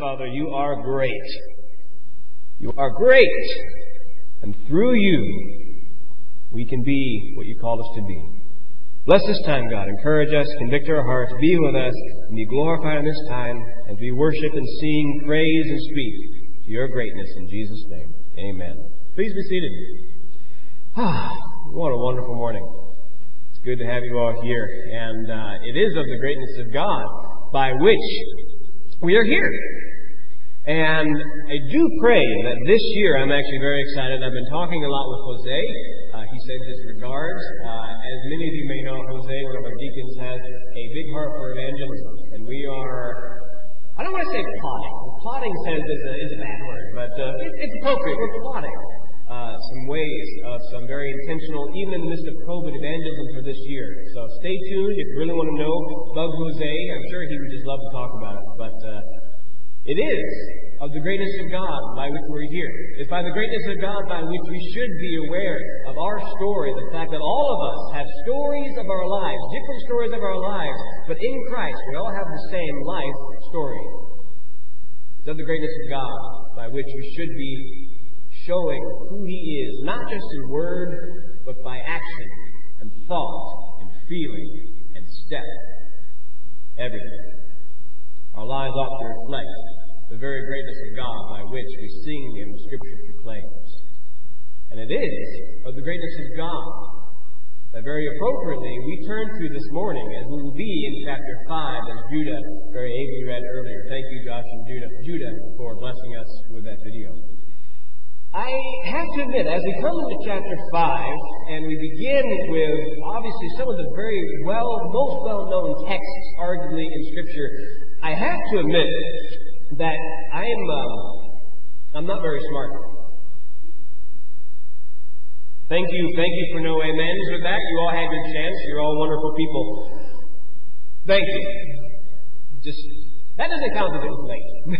Father, you are great. You are great. And through you, we can be what you called us to be. Bless this time, God. Encourage us, convict our hearts, be with us, and be glorified in this time as we worship and sing, praise, and speak to your greatness. In Jesus' name, amen. Please be seated. What a wonderful morning. It's good to have you all here. And it is of the greatness of God by which we are here. And I do pray that this year, I'm actually very excited. I've been talking a lot with Jose. He sends his regards. As many of you may know, Jose, one of our deacons, has a big heart for evangelism. And we are, I don't want to say plotting. Plotting says is a bad word, but it's appropriate. We're plotting some ways of some very intentional, even in the midst of COVID, evangelism for this year. So stay tuned. If you really want to know, bug Jose. I'm sure he would just love to talk about it. But it is of the greatness of God by which we're here. It's by the greatness of God by which we should be aware of our story, the fact that all of us have stories of our lives, different stories of our lives, but in Christ we all have the same life story. It's of the greatness of God by which we should be showing who He is, not just in word, but by action and thought and feeling and step. Everything. Our lives ought to reflect the very greatness of God by which we sing and Scripture proclaims. And it is of the greatness of God that very appropriately we turn to this morning, as we will be in chapter 5, as Judah very ably read earlier. Thank you, Josh and Judah for blessing us with that video. I have to admit, as we come into chapter 5, and we begin with, obviously, some of the very most well-known texts, arguably, in Scripture, I have to admit that I'm not very smart. Thank you for no amens with that. You all had your chance. You're all wonderful people. Thank you. Just, that doesn't count as it was late.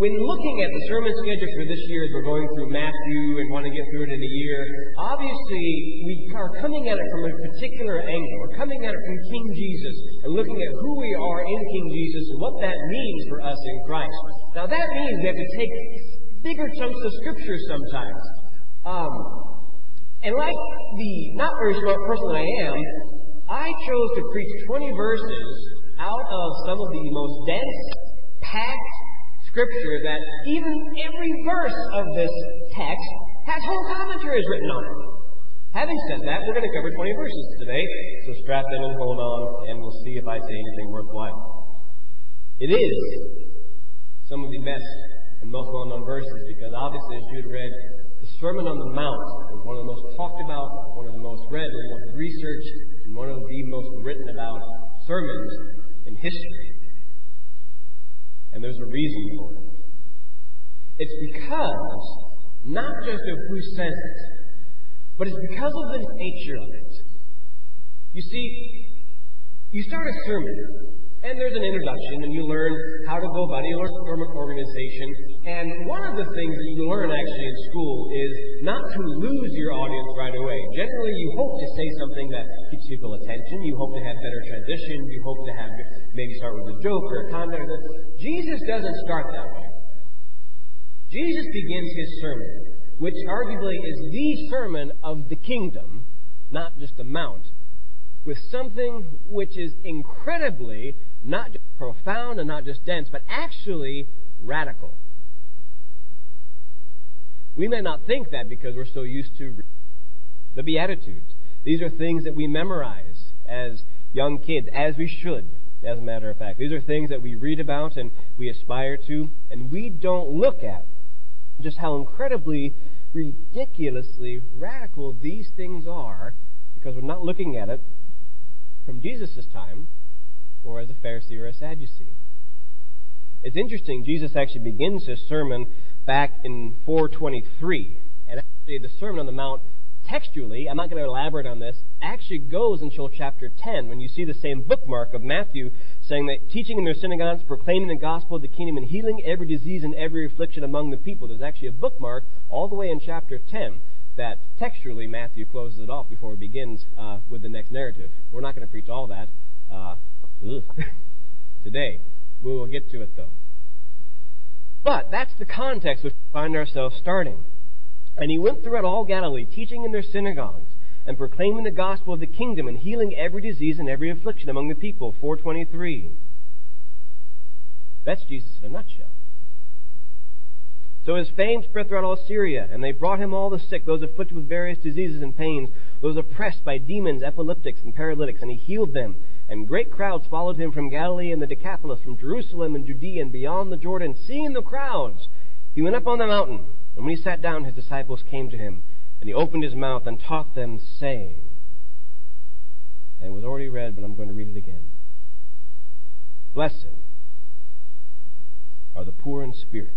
When looking at the sermon schedule for this year, as we're going through Matthew and want to get through it in a year, obviously we are coming at it from a particular angle. We're coming at it from King Jesus and looking at who we are in King Jesus and what that means for us in Christ. Now that means we have to take bigger chunks of Scripture sometimes. And like the not very smart person I am, I chose to preach 20 verses out of some of the most dense, packed Scripture that even every verse of this text has whole commentaries written on it. Having said that, we're going to cover 20 verses today, so strap in and hold on, and we'll see if I say anything worthwhile. It is some of the best and most well-known verses, because obviously, as you had read, the Sermon on the Mount is one of the most talked about, one of the most read, one of the most researched, and one of the most written about sermons in history. And there's a reason for it. It's because, not just of who says it, but it's because of the nature of it. You see, you start a sermon, and there's an introduction, and you learn how to go about it. You learn to form an organization. And one of the things that you learn, actually, in school is not to lose your audience right away. Generally, you hope to say something that keeps people attention. You hope to have better transition. You hope to have maybe start with a joke or a comment. Jesus doesn't start that way. Jesus begins his sermon, which arguably is the sermon of the kingdom, not just the mount, with something which is incredibly not just profound and not just dense, but actually radical. We may not think that because we're so used to the Beatitudes. These are things that we memorize as young kids, as we should, as a matter of fact. These are things that we read about and we aspire to, and we don't look at just how incredibly, ridiculously radical these things are, because we're not looking at it from Jesus' time or as a Pharisee or a Sadducee. It's interesting, Jesus actually begins his sermon back in 423. And actually the Sermon on the Mount textually, I'm not going to elaborate on this, actually goes until chapter 10 when you see the same bookmark of Matthew saying that teaching in their synagogues, proclaiming the gospel of the kingdom, and healing every disease and every affliction among the people. There's actually a bookmark all the way in chapter 10 that textually Matthew closes it off before he begins with the next narrative. We're not going to preach all that today. We will get to it, though. But that's the context which we find ourselves starting. And he went throughout all Galilee, teaching in their synagogues, and proclaiming the gospel of the kingdom, and healing every disease and every affliction among the people. 4:23. That's Jesus in a nutshell. So his fame spread throughout all Syria, and they brought him all the sick, those afflicted with various diseases and pains, those oppressed by demons, epileptics, and paralytics, and he healed them. And great crowds followed him from Galilee and the Decapolis, from Jerusalem and Judea and beyond the Jordan. Seeing the crowds, he went up on the mountain, and when he sat down, his disciples came to him, and he opened his mouth and taught them, saying, and it was already read, but I'm going to read it again. Blessed are the poor in spirit,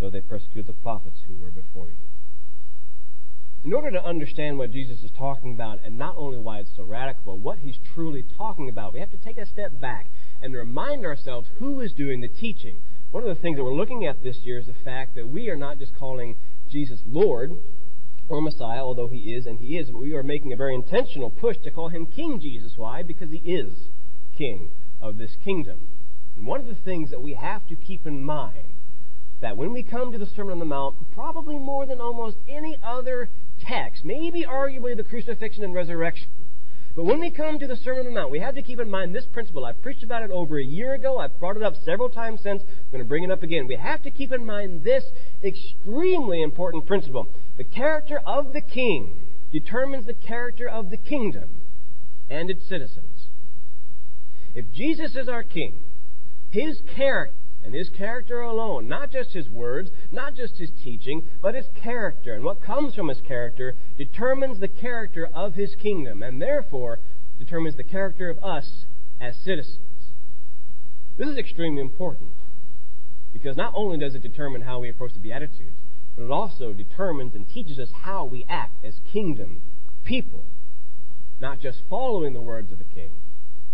So they persecuted the prophets who were before you. In order to understand what Jesus is talking about, and not only why it's so radical, but what he's truly talking about, we have to take a step back and remind ourselves who is doing the teaching. One of the things that we're looking at this year is the fact that we are not just calling Jesus Lord or Messiah, although he is and he is, but we are making a very intentional push to call him King Jesus. Why? Because he is King of this kingdom. And one of the things that we have to keep in mind, that when we come to the Sermon on the Mount, probably more than almost any other text, maybe arguably the crucifixion and resurrection, but when we come to the Sermon on the Mount, we have to keep in mind this principle. I've preached about it over a year ago. I've brought it up several times since. I'm going to bring it up again. We have to keep in mind this extremely important principle. The character of the king determines the character of the kingdom and its citizens. If Jesus is our king, his character, and his character alone, not just his words, not just his teaching, but his character, and what comes from his character determines the character of his kingdom, and therefore determines the character of us as citizens. This is extremely important, because not only does it determine how we approach the Beatitudes, but it also determines and teaches us how we act as kingdom people, not just following the words of the king,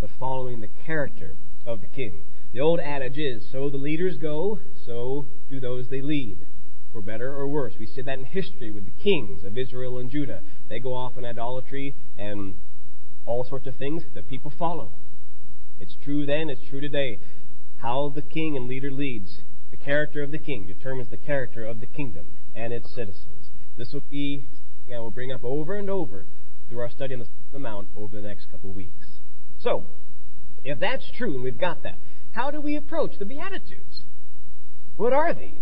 but following the character of the king. The old adage is, so the leaders go, so do those they lead, for better or worse. We see that in history with the kings of Israel and Judah. They go off in idolatry and all sorts of things that people follow. It's true then, it's true today. How the king and leader leads, the character of the king determines the character of the kingdom and its citizens. This will be something I will bring up over and over through our study on the Mount over the next couple of weeks. So, if that's true, and we've got that, how do we approach the Beatitudes? What are these?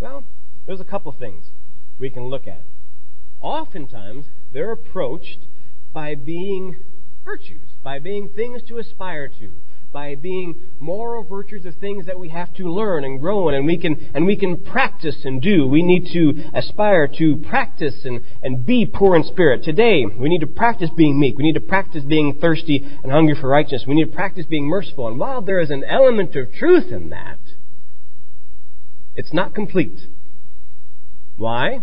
Well, there's a couple things we can look at. Oftentimes, they're approached by being virtues, by being things to aspire to, by being moral virtues of things that we have to learn and grow in, and we can practice and do. We need to aspire to practice and be poor in spirit. Today, we need to practice being meek. We need to practice being thirsty and hungry for righteousness. We need to practice being merciful. And while there is an element of truth in that, it's not complete. Why?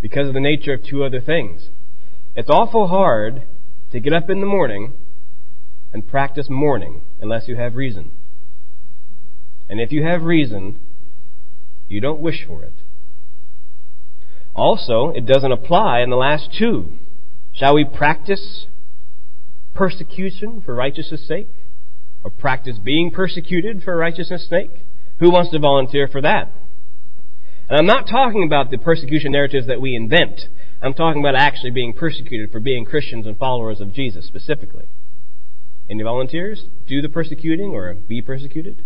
Because of the nature of two other things. It's awful hard to get up in the morning and practice mourning unless you have reason. And if you have reason, you don't wish for it. Also, it doesn't apply in the last two. Shall we practice persecution for righteousness' sake? Or practice being persecuted for righteousness' sake? Who wants to volunteer for that? And I'm not talking about the persecution narratives that we invent. I'm talking about actually being persecuted for being Christians and followers of Jesus specifically. Any volunteers? Do the persecuting or be persecuted?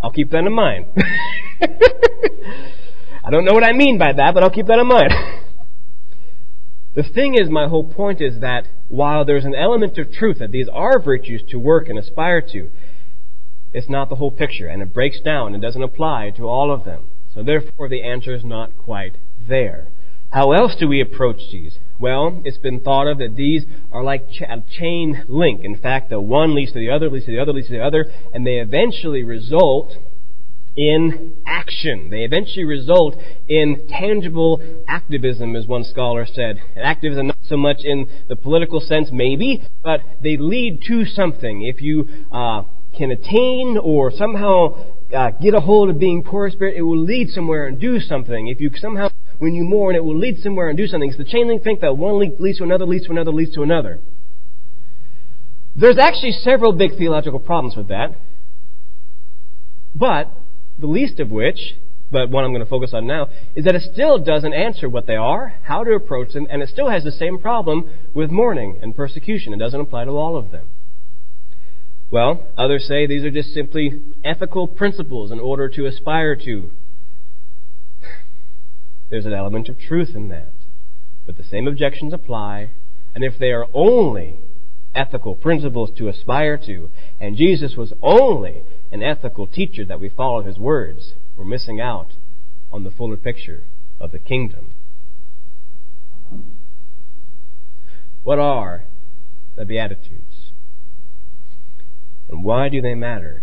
I'll keep that in mind. I don't know what I mean by that, but I'll keep that in mind. The thing is, my whole point is that while there's an element of truth that these are virtues to work and aspire to, it's not the whole picture, and it breaks down and doesn't apply to all of them. So therefore, the answer is not quite there. How else do we approach these? Well, it's been thought of that these are like a chain link. In fact, the one leads to the other, leads to the other, leads to the other, and they eventually result in action. They eventually result in tangible activism, as one scholar said. And activism not so much in the political sense, maybe, but they lead to something. If you can attain or somehow get a hold of being poor in spirit, it will lead somewhere and do something. If you somehow, when you mourn, it will lead somewhere and do something. It's the chain link thing that one link leads to another, leads to another, leads to another. There's actually several big theological problems with that, but the least of which, but one I'm going to focus on now, is that it still doesn't answer what they are, how to approach them, and it still has the same problem with mourning and persecution. It doesn't apply to all of them. Well, others say these are just simply ethical principles in order to aspire to. There's an element of truth in that, but the same objections apply, and if they are only ethical principles to aspire to, and Jesus was only an ethical teacher that we follow his words, we're missing out on the fuller picture of the kingdom. What are the Beatitudes? And why do they matter?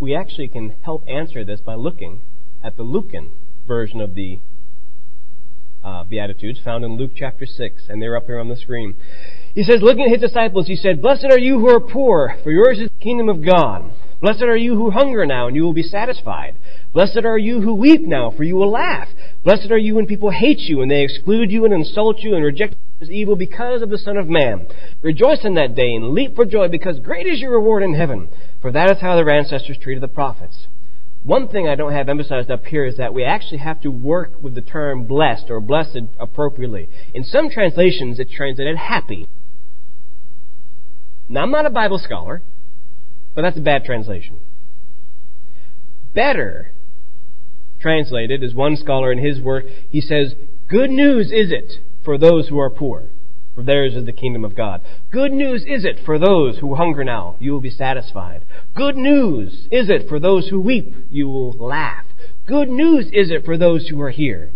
We actually can help answer this by looking at the Lucan version of the Beatitudes found in Luke chapter 6, and they're up here on the screen. He says, looking at his disciples, he said, "Blessed are you who are poor, for yours is the kingdom of God. Blessed are you who hunger now, and you will be satisfied. Blessed are you who weep now, for you will laugh. Blessed are you when people hate you, and they exclude you and insult you and reject you as evil because of the Son of Man. Rejoice in that day and leap for joy, because great is your reward in heaven. For that is how their ancestors treated the prophets." One thing I don't have emphasized up here is that we actually have to work with the term blessed or blessed appropriately. In some translations, it's translated happy. Now, I'm not a Bible scholar, but that's a bad translation. Better translated, as one scholar in his work, he says, "Good news is it for those who are poor, for theirs is the kingdom of God. Good news is it for those who hunger now, you will be satisfied. Good news is it for those who weep, you will laugh. Good news is it for those who are here."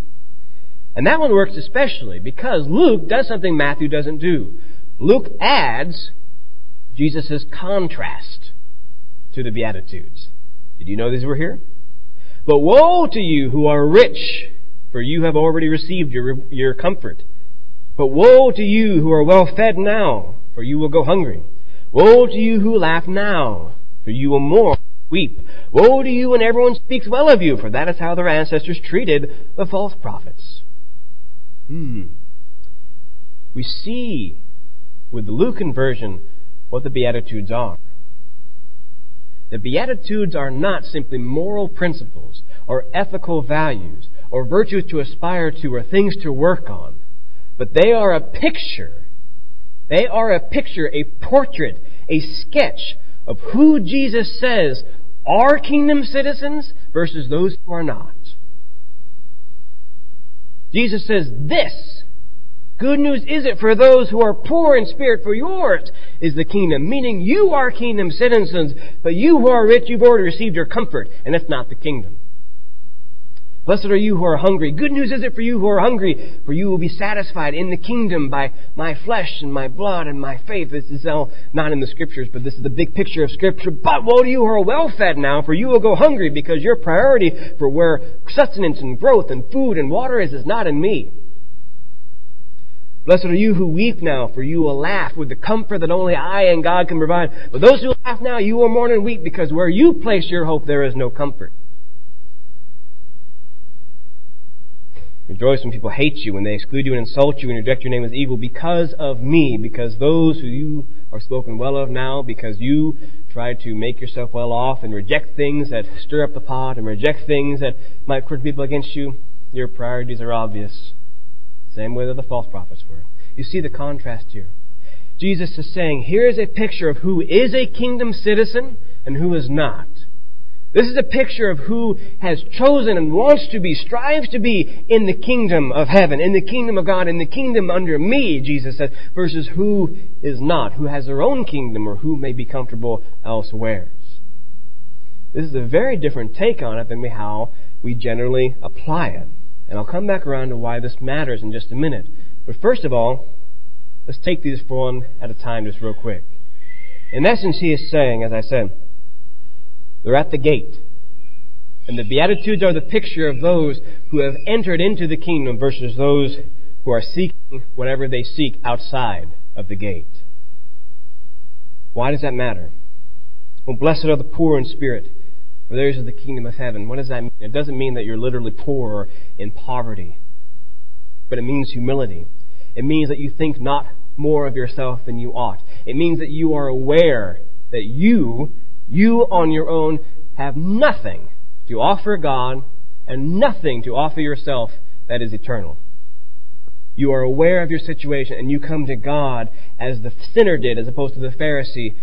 And that one works especially because Luke does something Matthew doesn't do. Luke adds Jesus' contrast to the Beatitudes. Did you know these were here? "But woe to you who are rich, for you have already received your comfort. But woe to you who are well fed now, for you will go hungry. Woe to you who laugh now, for you will mourn and weep. Woe to you when everyone speaks well of you, for that is how their ancestors treated the false prophets." We see with the Lucan version what the Beatitudes are. The Beatitudes are not simply moral principles or ethical values or virtues to aspire to or things to work on. But they are a picture. They are a picture, a portrait, a sketch of who Jesus says are kingdom citizens versus those who are not. Jesus says this, "Good news is it for those who are poor in spirit, for yours is the kingdom." Meaning you are kingdom citizens, but you who are rich, you've already received your comfort, and that's not the kingdom. "Blessed are you who are hungry. Good news is it for you who are hungry, for you will be satisfied in the kingdom by my flesh and my blood and my faith." This is all not in the Scriptures, but this is the big picture of Scripture. "But woe to you who are well fed now, for you will go hungry, because your priority for where sustenance and growth and food and water is not in me. Blessed are you who weep now, for you will laugh with the comfort that only I and God can provide. But those who laugh now, you will mourn and weep, because where you place your hope, there is no comfort." Rejoice when people hate you, when they exclude you and insult you and reject your name as evil because of me, because those who you are spoken well of now, because you try to make yourself well off and reject things that stir up the pot and reject things that might put people against you, your priorities are obvious. Same way that the false prophets were. You see the contrast here. Jesus is saying, here's a picture of who is a kingdom citizen and who is not. This is a picture of who has chosen and wants to be, strives to be in the kingdom of heaven, in the kingdom of God, in the kingdom under me, Jesus says, versus who is not, who has their own kingdom or who may be comfortable elsewhere. This is a very different take on it than how we generally apply it. And I'll come back around to why this matters in just a minute. But first of all, let's take these one at a time just real quick. In essence, he is saying, as I said, they're at the gate. And the Beatitudes are the picture of those who have entered into the kingdom versus those who are seeking whatever they seek outside of the gate. Why does that matter? Well, blessed are the poor in spirit, for theirs is the kingdom of heaven. What does that mean? It doesn't mean that you're literally poor or in poverty, but it means humility. It means that you think not more of yourself than you ought. It means that you are aware that you on your own have nothing to offer God and nothing to offer yourself that is eternal. You are aware of your situation and you come to God as the sinner did as opposed to the Pharisee.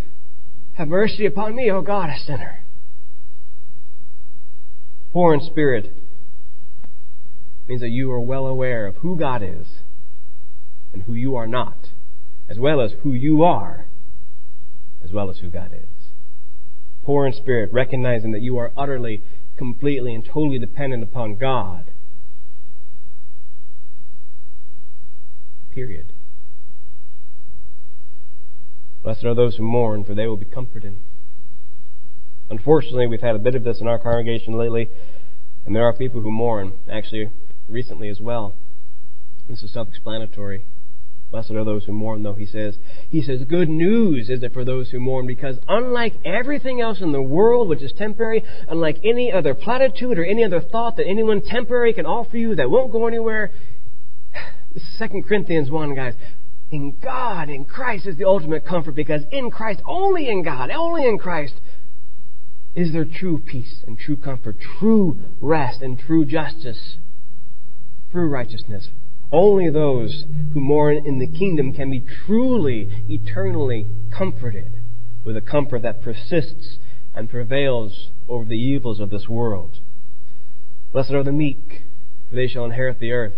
Have mercy upon me, O God, a sinner. Poor in spirit means that you are well aware of who God is and who you are not, as well as who you are, as well as who God is. Poor in spirit, recognizing that you are utterly, completely, and totally dependent upon God. Period. Blessed are those who mourn, for they will be comforted. Unfortunately, we've had a bit of this in our congregation lately, and there are people who mourn, actually recently as well. This is self-explanatory. Blessed are those who mourn, though, he says. He says, good news is it for those who mourn, because unlike everything else in the world, which is temporary, unlike any other platitude or any other thought that anyone temporary can offer you that won't go anywhere, this is 2 Corinthians 1, guys. In God, in Christ is the ultimate comfort, because in Christ, only in God, only in Christ is there true peace and true comfort, true rest and true justice, true righteousness. Only those who mourn in the kingdom can be truly, eternally comforted with a comfort that persists and prevails over the evils of this world. Blessed are the meek, for they shall inherit the earth.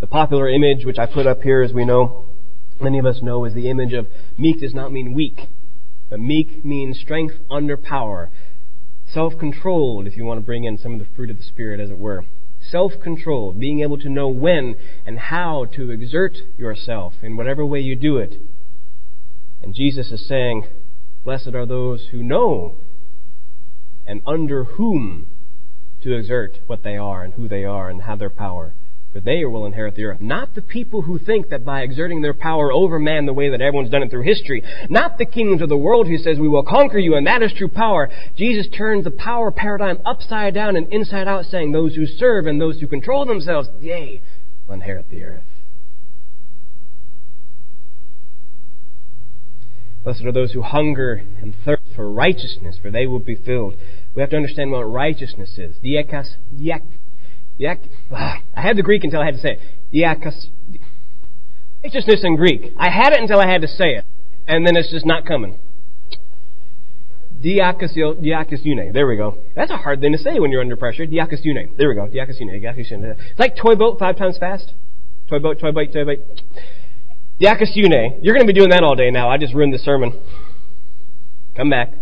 The popular image which I put up here, as we know, many of us know, is the image of meek does not mean weak. But meek means strength under power. Self-controlled, if you want to bring in some of the fruit of the Spirit, as it were. Self-control, being able to know when and how to exert yourself in whatever way you do it. And Jesus is saying, blessed are those who know and under whom to exert what they are and who they are and have their power. For they will inherit the earth. Not the people who think that by exerting their power over man the way that everyone's done it through history. Not the kings of the world who says, we will conquer you, and that is true power. Jesus turns the power paradigm upside down and inside out, saying those who serve and those who control themselves, yea, will inherit the earth. Blessed are those who hunger and thirst for righteousness, for they will be filled. We have to understand what righteousness is. I had the Greek until I had to say it. Righteousness in Greek. I had it until I had to say it. And then it's just not coming. Diakosune. There we go. That's a hard thing to say when you're under pressure. Diakosune. There we go. Diakosune. It's like toy boat 5 times fast. Toy boat, toy bite, toy bite. Diakosune. You're going to be doing that all day now. I just ruined the sermon. Come back.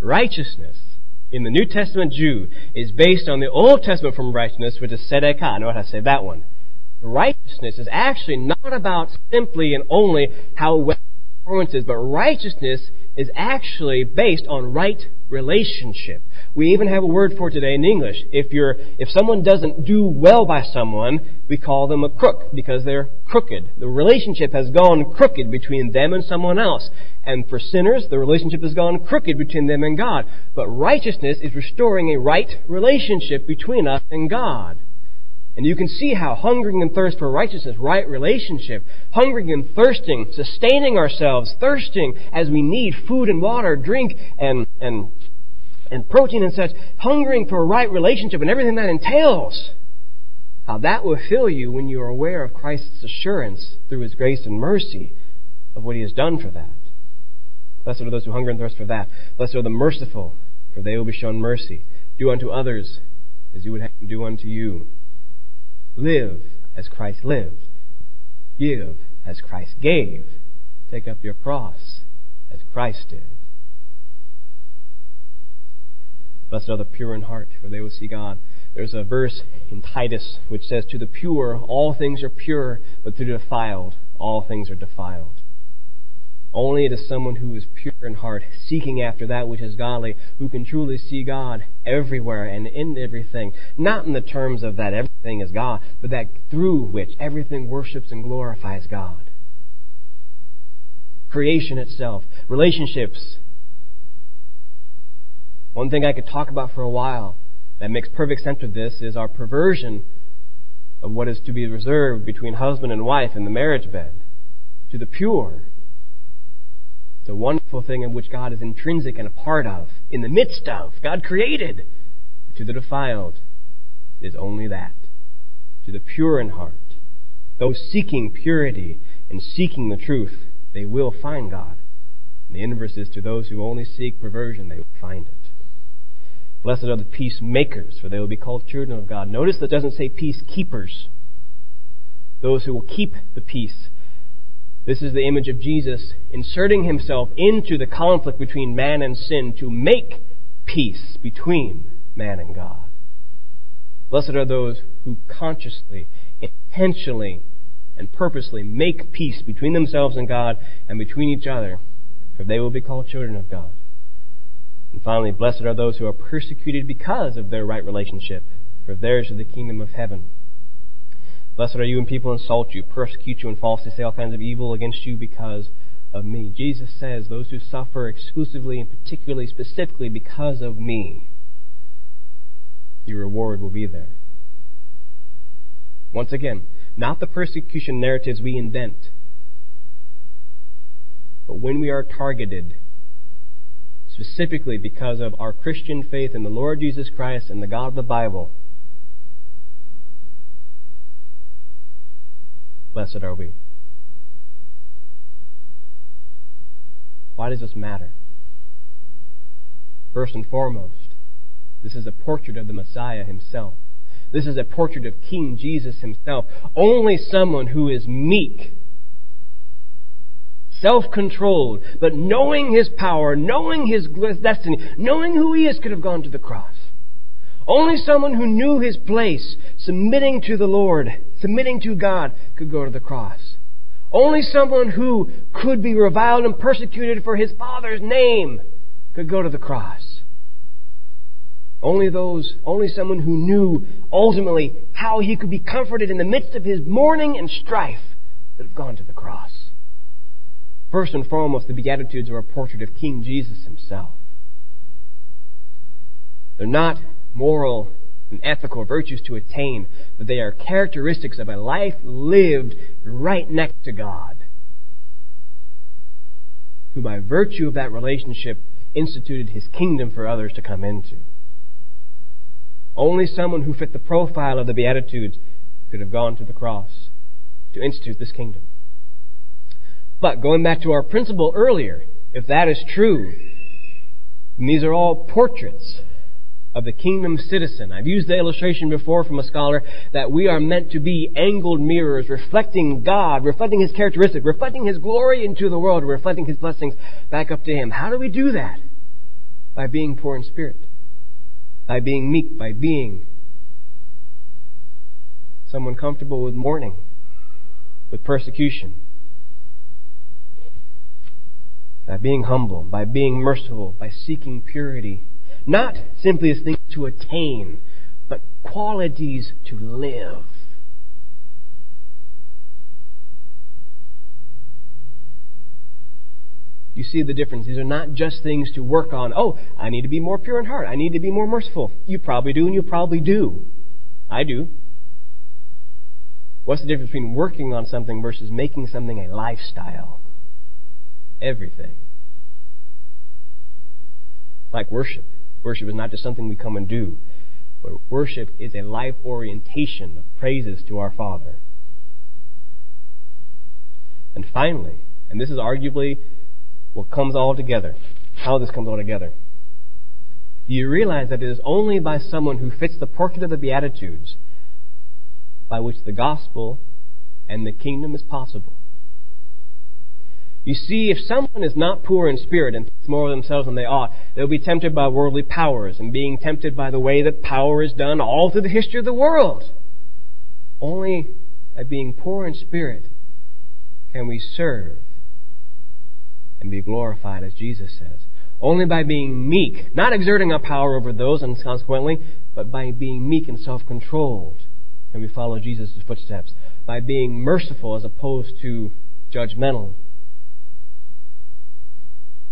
Righteousness in the New Testament Jew is based on the Old Testament form of righteousness, which is tzedekah. I know how to say that one. Righteousness is actually not about simply and only how well performance is, but righteousness is actually based on right relationship. We even have a word for it today in English. If someone doesn't do well by someone, we call them a crook because they're crooked. The relationship has gone crooked between them and someone else. And for sinners, the relationship has gone crooked between them and God. But righteousness is restoring a right relationship between us and God. And you can see how hungering and thirst for righteousness, right relationship, hungering and thirsting, sustaining ourselves, thirsting as we need food and water, drink and protein and such, hungering for a right relationship and everything that entails, how that will fill you when you are aware of Christ's assurance through His grace and mercy of what He has done for that. Blessed are those who hunger and thirst for that. Blessed are the merciful, for they will be shown mercy. Do unto others as you would have them do unto you. Live as Christ lived. Give as Christ gave. Take up your cross as Christ did. Blessed are the pure in heart, for they will see God. There's a verse in Titus which says, to the pure all things are pure, but to the defiled all things are defiled. Only it is someone who is pure in heart, seeking after that which is godly, who can truly see God everywhere and in everything. Not in the terms of that everything is God, but that through which everything worships and glorifies God. Creation itself, relationships. One thing I could talk about for a while that makes perfect sense of this is our perversion of what is to be reserved between husband and wife in the marriage bed to the pure. It's a wonderful thing in which God is intrinsic and a part of, in the midst of. God created. To the defiled is only that. To the pure in heart, those seeking purity and seeking the truth, they will find God. And the inverse is to those who only seek perversion, they will find it. Blessed are the peacemakers, for they will be called children of God. Notice that doesn't say peacekeepers. Those who will keep the peace. This is the image of Jesus inserting Himself into the conflict between man and sin to make peace between man and God. Blessed are those who consciously, intentionally, and purposely make peace between themselves and God and between each other, for they will be called children of God. And finally, blessed are those who are persecuted because of their right relationship, for theirs is the kingdom of heaven. Blessed are you when people insult you, persecute you, and falsely say all kinds of evil against you because of me. Jesus says those who suffer exclusively and particularly, specifically because of me, your reward will be there. Once again, not the persecution narratives we invent, but when we are targeted specifically because of our Christian faith in the Lord Jesus Christ and the God of the Bible, blessed are we. Why does this matter? First and foremost, this is a portrait of the Messiah Himself. This is a portrait of King Jesus Himself. Only someone who is meek, self-controlled, but knowing His power, knowing His destiny, knowing who He is, could have gone to the cross. Only someone who knew his place, submitting to the Lord, submitting to God, could go to the cross. Only someone who could be reviled and persecuted for his Father's name could go to the cross. Only someone who knew ultimately how he could be comforted in the midst of his mourning and strife could have gone to the cross. First and foremost, the Beatitudes are a portrait of King Jesus Himself. They're not moral and ethical virtues to attain, but they are characteristics of a life lived right next to God, who by virtue of that relationship instituted His kingdom for others to come into. Only someone who fit the profile of the Beatitudes could have gone to the cross to institute this kingdom. But going back to our principle earlier, if that is true, and these are all portraits of the kingdom citizen. I've used the illustration before from a scholar that we are meant to be angled mirrors reflecting God, reflecting His characteristic, reflecting His glory into the world, reflecting His blessings back up to Him. How do we do that? By being poor in spirit, by being meek, by being someone comfortable with mourning, with persecution, by being humble, by being merciful, by seeking purity. Not simply as things to attain, but qualities to live. You see the difference. These are not just things to work on. Oh, I need to be more pure in heart. I need to be more merciful. You probably do, and you probably do. I do. What's the difference between working on something versus making something a lifestyle? Everything. Like worship. Worship is not just something we come and do. But worship is a life orientation of praises to our Father. And finally, and this is arguably what comes all together, how this comes all together, you realize that it is only by someone who fits the portrait of the Beatitudes by which the gospel and the kingdom is possible. You see, if someone is not poor in spirit and thinks more of themselves than they ought, they'll be tempted by worldly powers and being tempted by the way that power is done all through the history of the world. Only by being poor in spirit can we serve and be glorified, as Jesus says. Only by being meek, not exerting our power over those, and consequently, but by being meek and self-controlled, can we follow Jesus' footsteps. By being merciful as opposed to judgmental.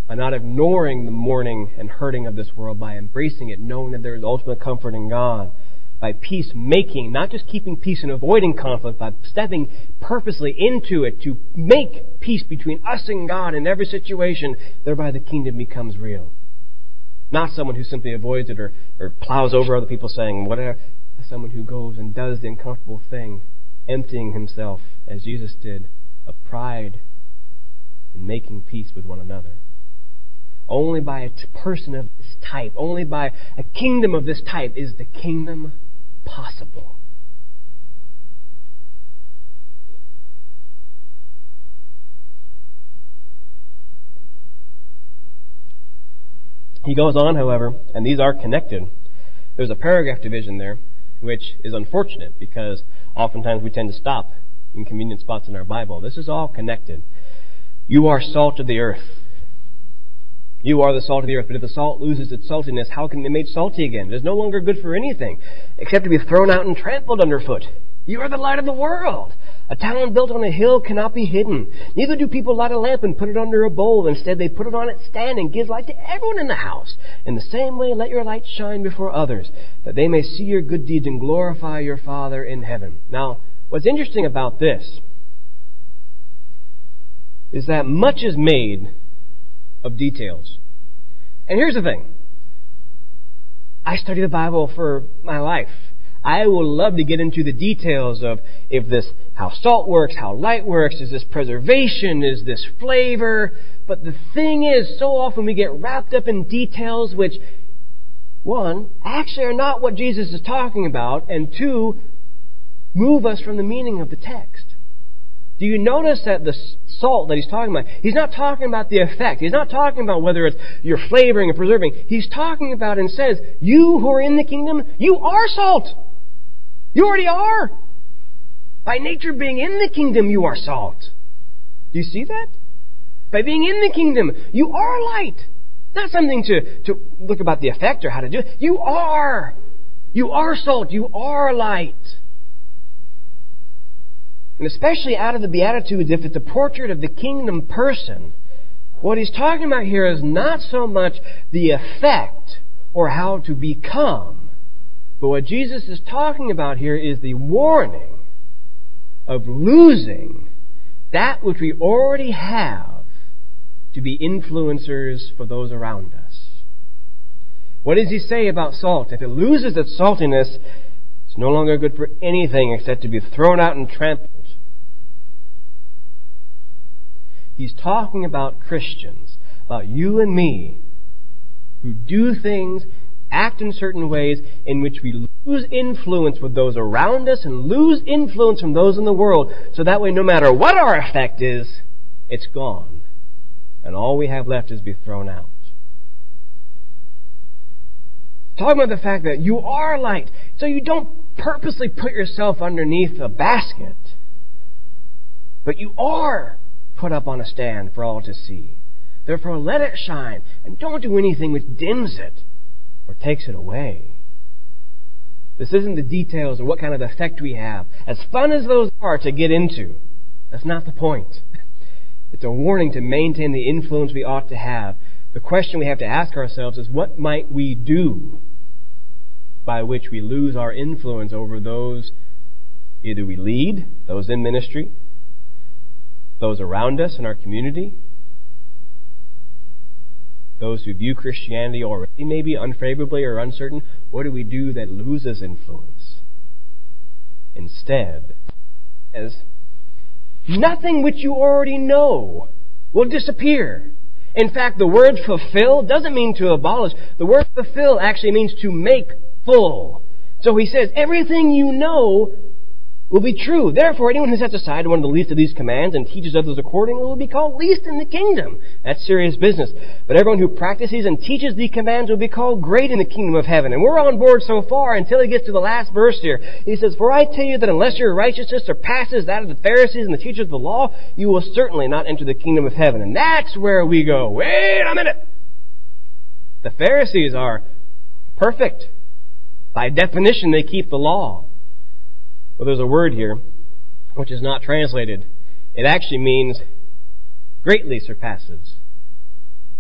By not ignoring the mourning and hurting of this world, by embracing it, knowing that there is ultimate comfort in God. By peacemaking, not just keeping peace and avoiding conflict, by stepping purposely into it to make peace between us and God in every situation, thereby the kingdom becomes real. Not someone who simply avoids it or plows over other people saying whatever. Someone who goes and does the uncomfortable thing, emptying himself, as Jesus did, of pride and making peace with one another. Only by a person of this type, only by a kingdom of this type is the kingdom possible. He goes on, however, and these are connected. There's a paragraph division there, which is unfortunate because oftentimes we tend to stop in convenient spots in our Bible. This is all connected. You are salt of the earth. You are the salt of the earth, but if the salt loses its saltiness, how can it be made salty again? It is no longer good for anything except to be thrown out and trampled underfoot. You are the light of the world. A town built on a hill cannot be hidden. Neither do people light a lamp and put it under a bowl. Instead, they put it on its stand and give light to everyone in the house. In the same way, let your light shine before others, that they may see your good deeds and glorify your Father in heaven. Now, what's interesting about this is that much is made of details. And here's the thing. I study the Bible for my life. I would love to get into the details of if this, how salt works, how light works, is this preservation, is this flavor. But the thing is, so often we get wrapped up in details which, one, actually are not what Jesus is talking about, and two, move us from the meaning of the text. Do you notice that the salt that he's talking about, he's not talking about the effect. He's not talking about whether it's you're flavoring or preserving. He's talking about and says, you who are in the kingdom, you are salt. You already are. By nature being in the kingdom, you are salt. Do you see that? By being in the kingdom, you are light. Not something to look about the effect or how to do it. You are. You are salt. You are light. And especially out of the Beatitudes, if it's a portrait of the kingdom person, what he's talking about here is not so much the effect or how to become, but what Jesus is talking about here is the warning of losing that which we already have to be influencers for those around us. What does he say about salt? If it loses its saltiness, it's no longer good for anything except to be thrown out and trampled. He's talking about Christians, about you and me, who do things, act in certain ways in which we lose influence with those around us and lose influence from those in the world, so that way no matter what our effect is, it's gone. And all we have left is be thrown out. Talking about the fact that you are light, so you don't purposely put yourself underneath a basket, but you are put up on a stand for all to see. Therefore, let it shine, and don't do anything which dims it or takes it away. This isn't the details of what kind of effect we have. As fun as those are to get into, that's not the point. It's a warning to maintain the influence we ought to have. The question we have to ask ourselves is, what might we do by which we lose our influence over those either we lead, those in ministry, those around us in our community, those who view Christianity already maybe unfavorably or uncertain? What do we do that loses influence? Instead, as nothing which you already know will disappear. In fact, the word fulfill doesn't mean to abolish. The word fulfill actually means to make full. So he says, everything you know will be true. Therefore, anyone who sets aside one of the least of these commands and teaches others accordingly will be called least in the kingdom. That's serious business. But everyone who practices and teaches the commands will be called great in the kingdom of heaven. And we're on board so far until he gets to the last verse here. He says, "For I tell you that unless your righteousness surpasses that of the Pharisees and the teachers of the law, you will certainly not enter the kingdom of heaven." And that's where we go, wait a minute. The Pharisees are perfect. By definition, they keep the law. Well, there's a word here which is not translated. It actually means greatly surpasses.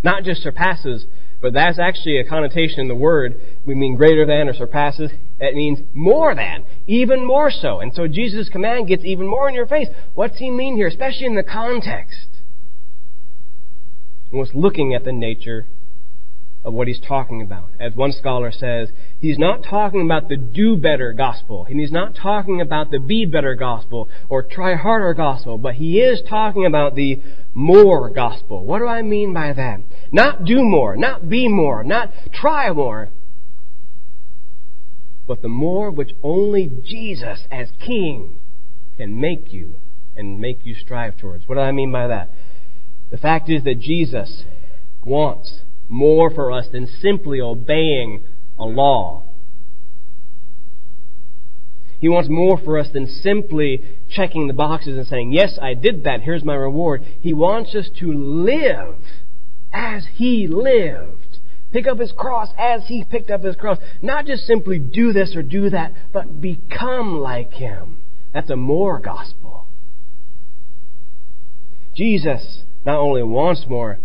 Not just surpasses, but that's actually a connotation in the word. We mean greater than or surpasses. That means more than, even more so. And so Jesus' command gets even more in your face. What's he mean here, especially in the context? And was looking at the nature of what he's talking about. As one scholar says, he's not talking about the do-better gospel, and he's not talking about the be-better gospel or try-harder gospel, but he is talking about the more gospel. What do I mean by that? Not do more, not be more, not try more, but the more which only Jesus as King can make you and make you strive towards. What do I mean by that? The fact is that Jesus wants more for us than simply obeying a law. He wants more for us than simply checking the boxes and saying, yes, I did that, here's my reward. He wants us to live as he lived. Pick up his cross as he picked up his cross. Not just simply do this or do that, but become like him. That's a more gospel. Jesus not only wants more,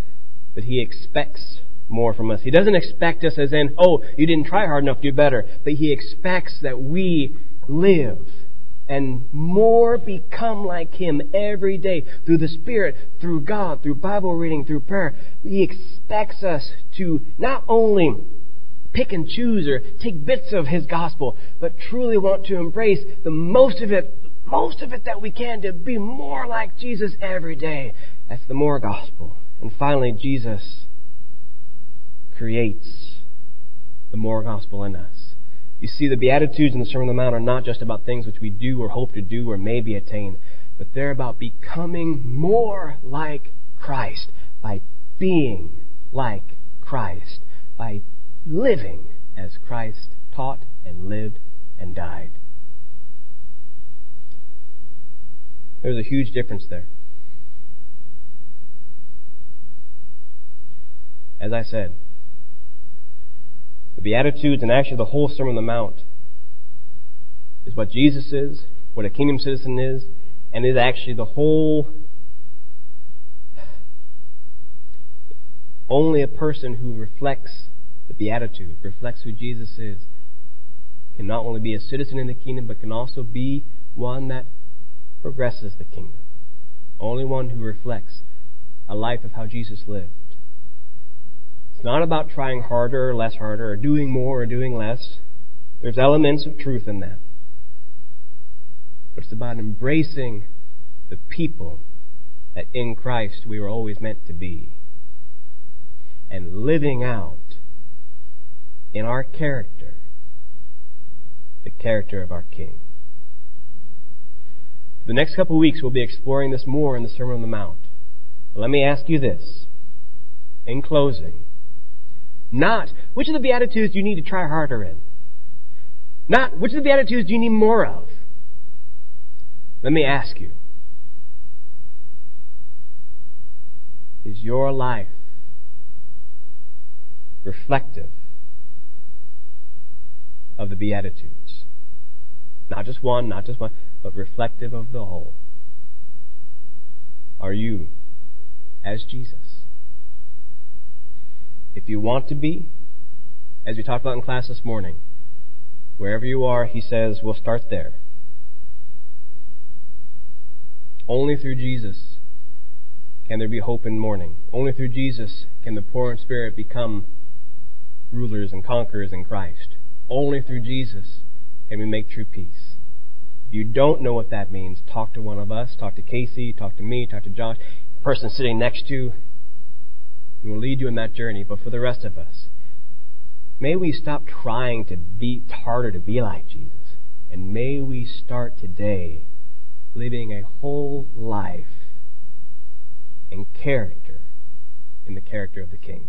but he expects more from us. He doesn't expect us as in, oh, you didn't try hard enough, do better. But he expects that we live and more become like him every day through the Spirit, through God, through Bible reading, through prayer. He expects us to not only pick and choose or take bits of his gospel, but truly want to embrace the most of it that we can to be more like Jesus every day. That's the more gospel. And finally, Jesus creates the more gospel in us. You see, the Beatitudes in the Sermon on the Mount are not just about things which we do or hope to do or maybe attain, but they're about becoming more like Christ, by being like Christ, by living as Christ taught and lived and died. There's a huge difference there. As I said, the Beatitudes and actually the whole Sermon on the Mount is what Jesus is, what a kingdom citizen is, and is actually the whole. Only a person who reflects the Beatitudes, reflects who Jesus is, can not only be a citizen in the kingdom, but can also be one that progresses the kingdom. Only one who reflects a life of how Jesus lived. It's not about trying harder or less harder or doing more or doing less. There's elements of truth in that. But it's about embracing the people that in Christ we were always meant to be and living out in our character the character of our King. For the next couple of weeks, we'll be exploring this more in the Sermon on the Mount. But let me ask you this in closing. Not which of the Beatitudes do you need to try harder in? Not which of the Beatitudes do you need more of? Let me ask you. Is your life reflective of the Beatitudes? Not just one, but reflective of the whole. Are you as Jesus. If you want to be, as we talked about in class this morning, wherever you are, he says, we'll start there. Only through Jesus can there be hope in mourning. Only through Jesus can the poor in spirit become rulers and conquerors in Christ. Only through Jesus can we make true peace. If you don't know what that means, talk to one of us. Talk to Casey, talk to me, talk to Josh, the person sitting next to you. And we'll lead you in that journey. But for the rest of us, may we stop trying to be harder to be like Jesus. And may we start today living a whole life and character in the character of the King.